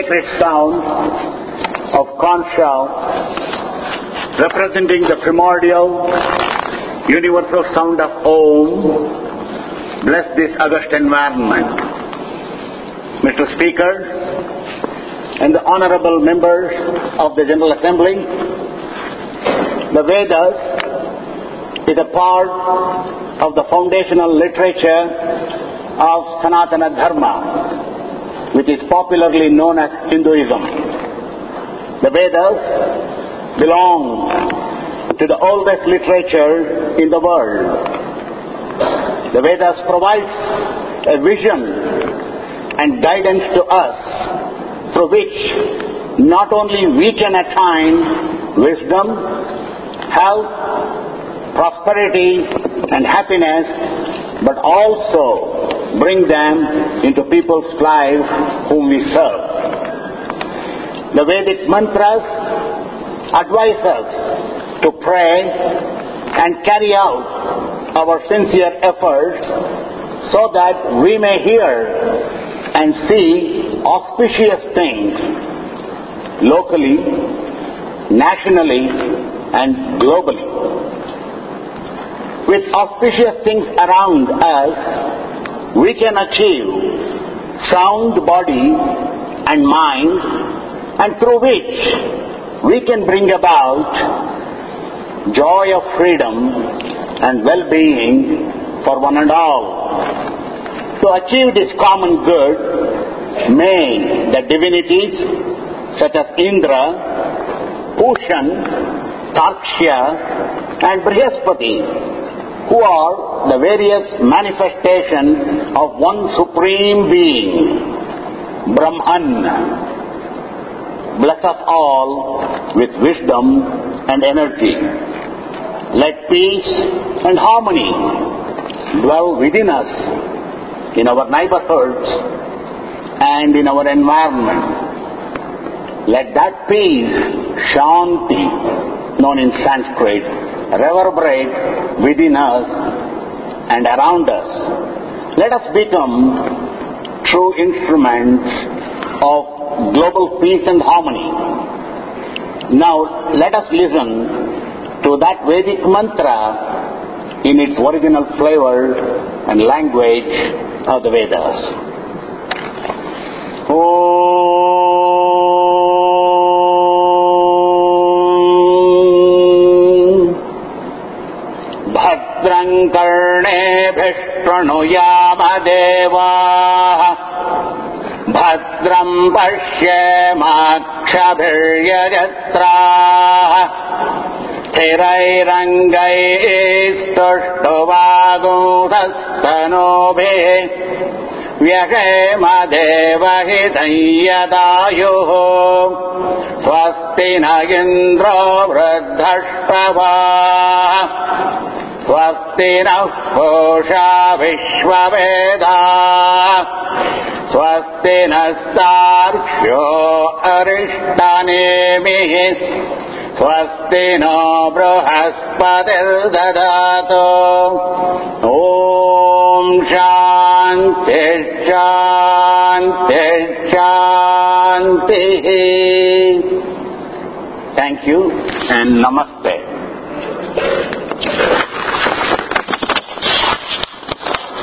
sacred sound of Kansha, representing the primordial universal sound of Om, bless this august environment. Mr. Speaker and the honorable members of the General Assembly, the Vedas is a part of the foundational literature of Sanatana Dharma, which is popularly known as Hinduism. The Vedas belong to the oldest literature in the world. The Vedas provides a vision and guidance to us through which not only we can attain wisdom, health, prosperity and happiness, but also bring them into people's lives whom we serve. The Vedic mantras advise us to pray and carry out our sincere efforts so that we may hear and see auspicious things locally, nationally and globally. With auspicious things around us, we can achieve sound body and mind, and through which we can bring about joy of freedom and well-being for one and all. To achieve this common good, may the divinities such as Indra, Pushan, Tarkshya and Brihaspati, who are the various manifestations of one Supreme Being, Brahman, bless us all with wisdom and energy. Let peace and harmony dwell within us, in our neighborhoods and in our environment. Let that peace, Shanti, known in Sanskrit, reverberate within us and around us. Let us become true instruments of global peace and harmony. Now let us listen to that Vedic mantra in its original flavor and language of the Vedas. Pranuyama-devah Bhadram Pashyamakshabhiryajastrah Thirairangai-istushtuvagunsastanobhih Vyakema-devahitanyadayuh Swastina-indra-vruddhashtavah Swasti Namaha Pusha Vishwaveda Swasti Nastarkshyo Arishtanemihi Swasti No Brihaspati Dadato Om Shanti Shanti Shanti. Thank you and Namaste.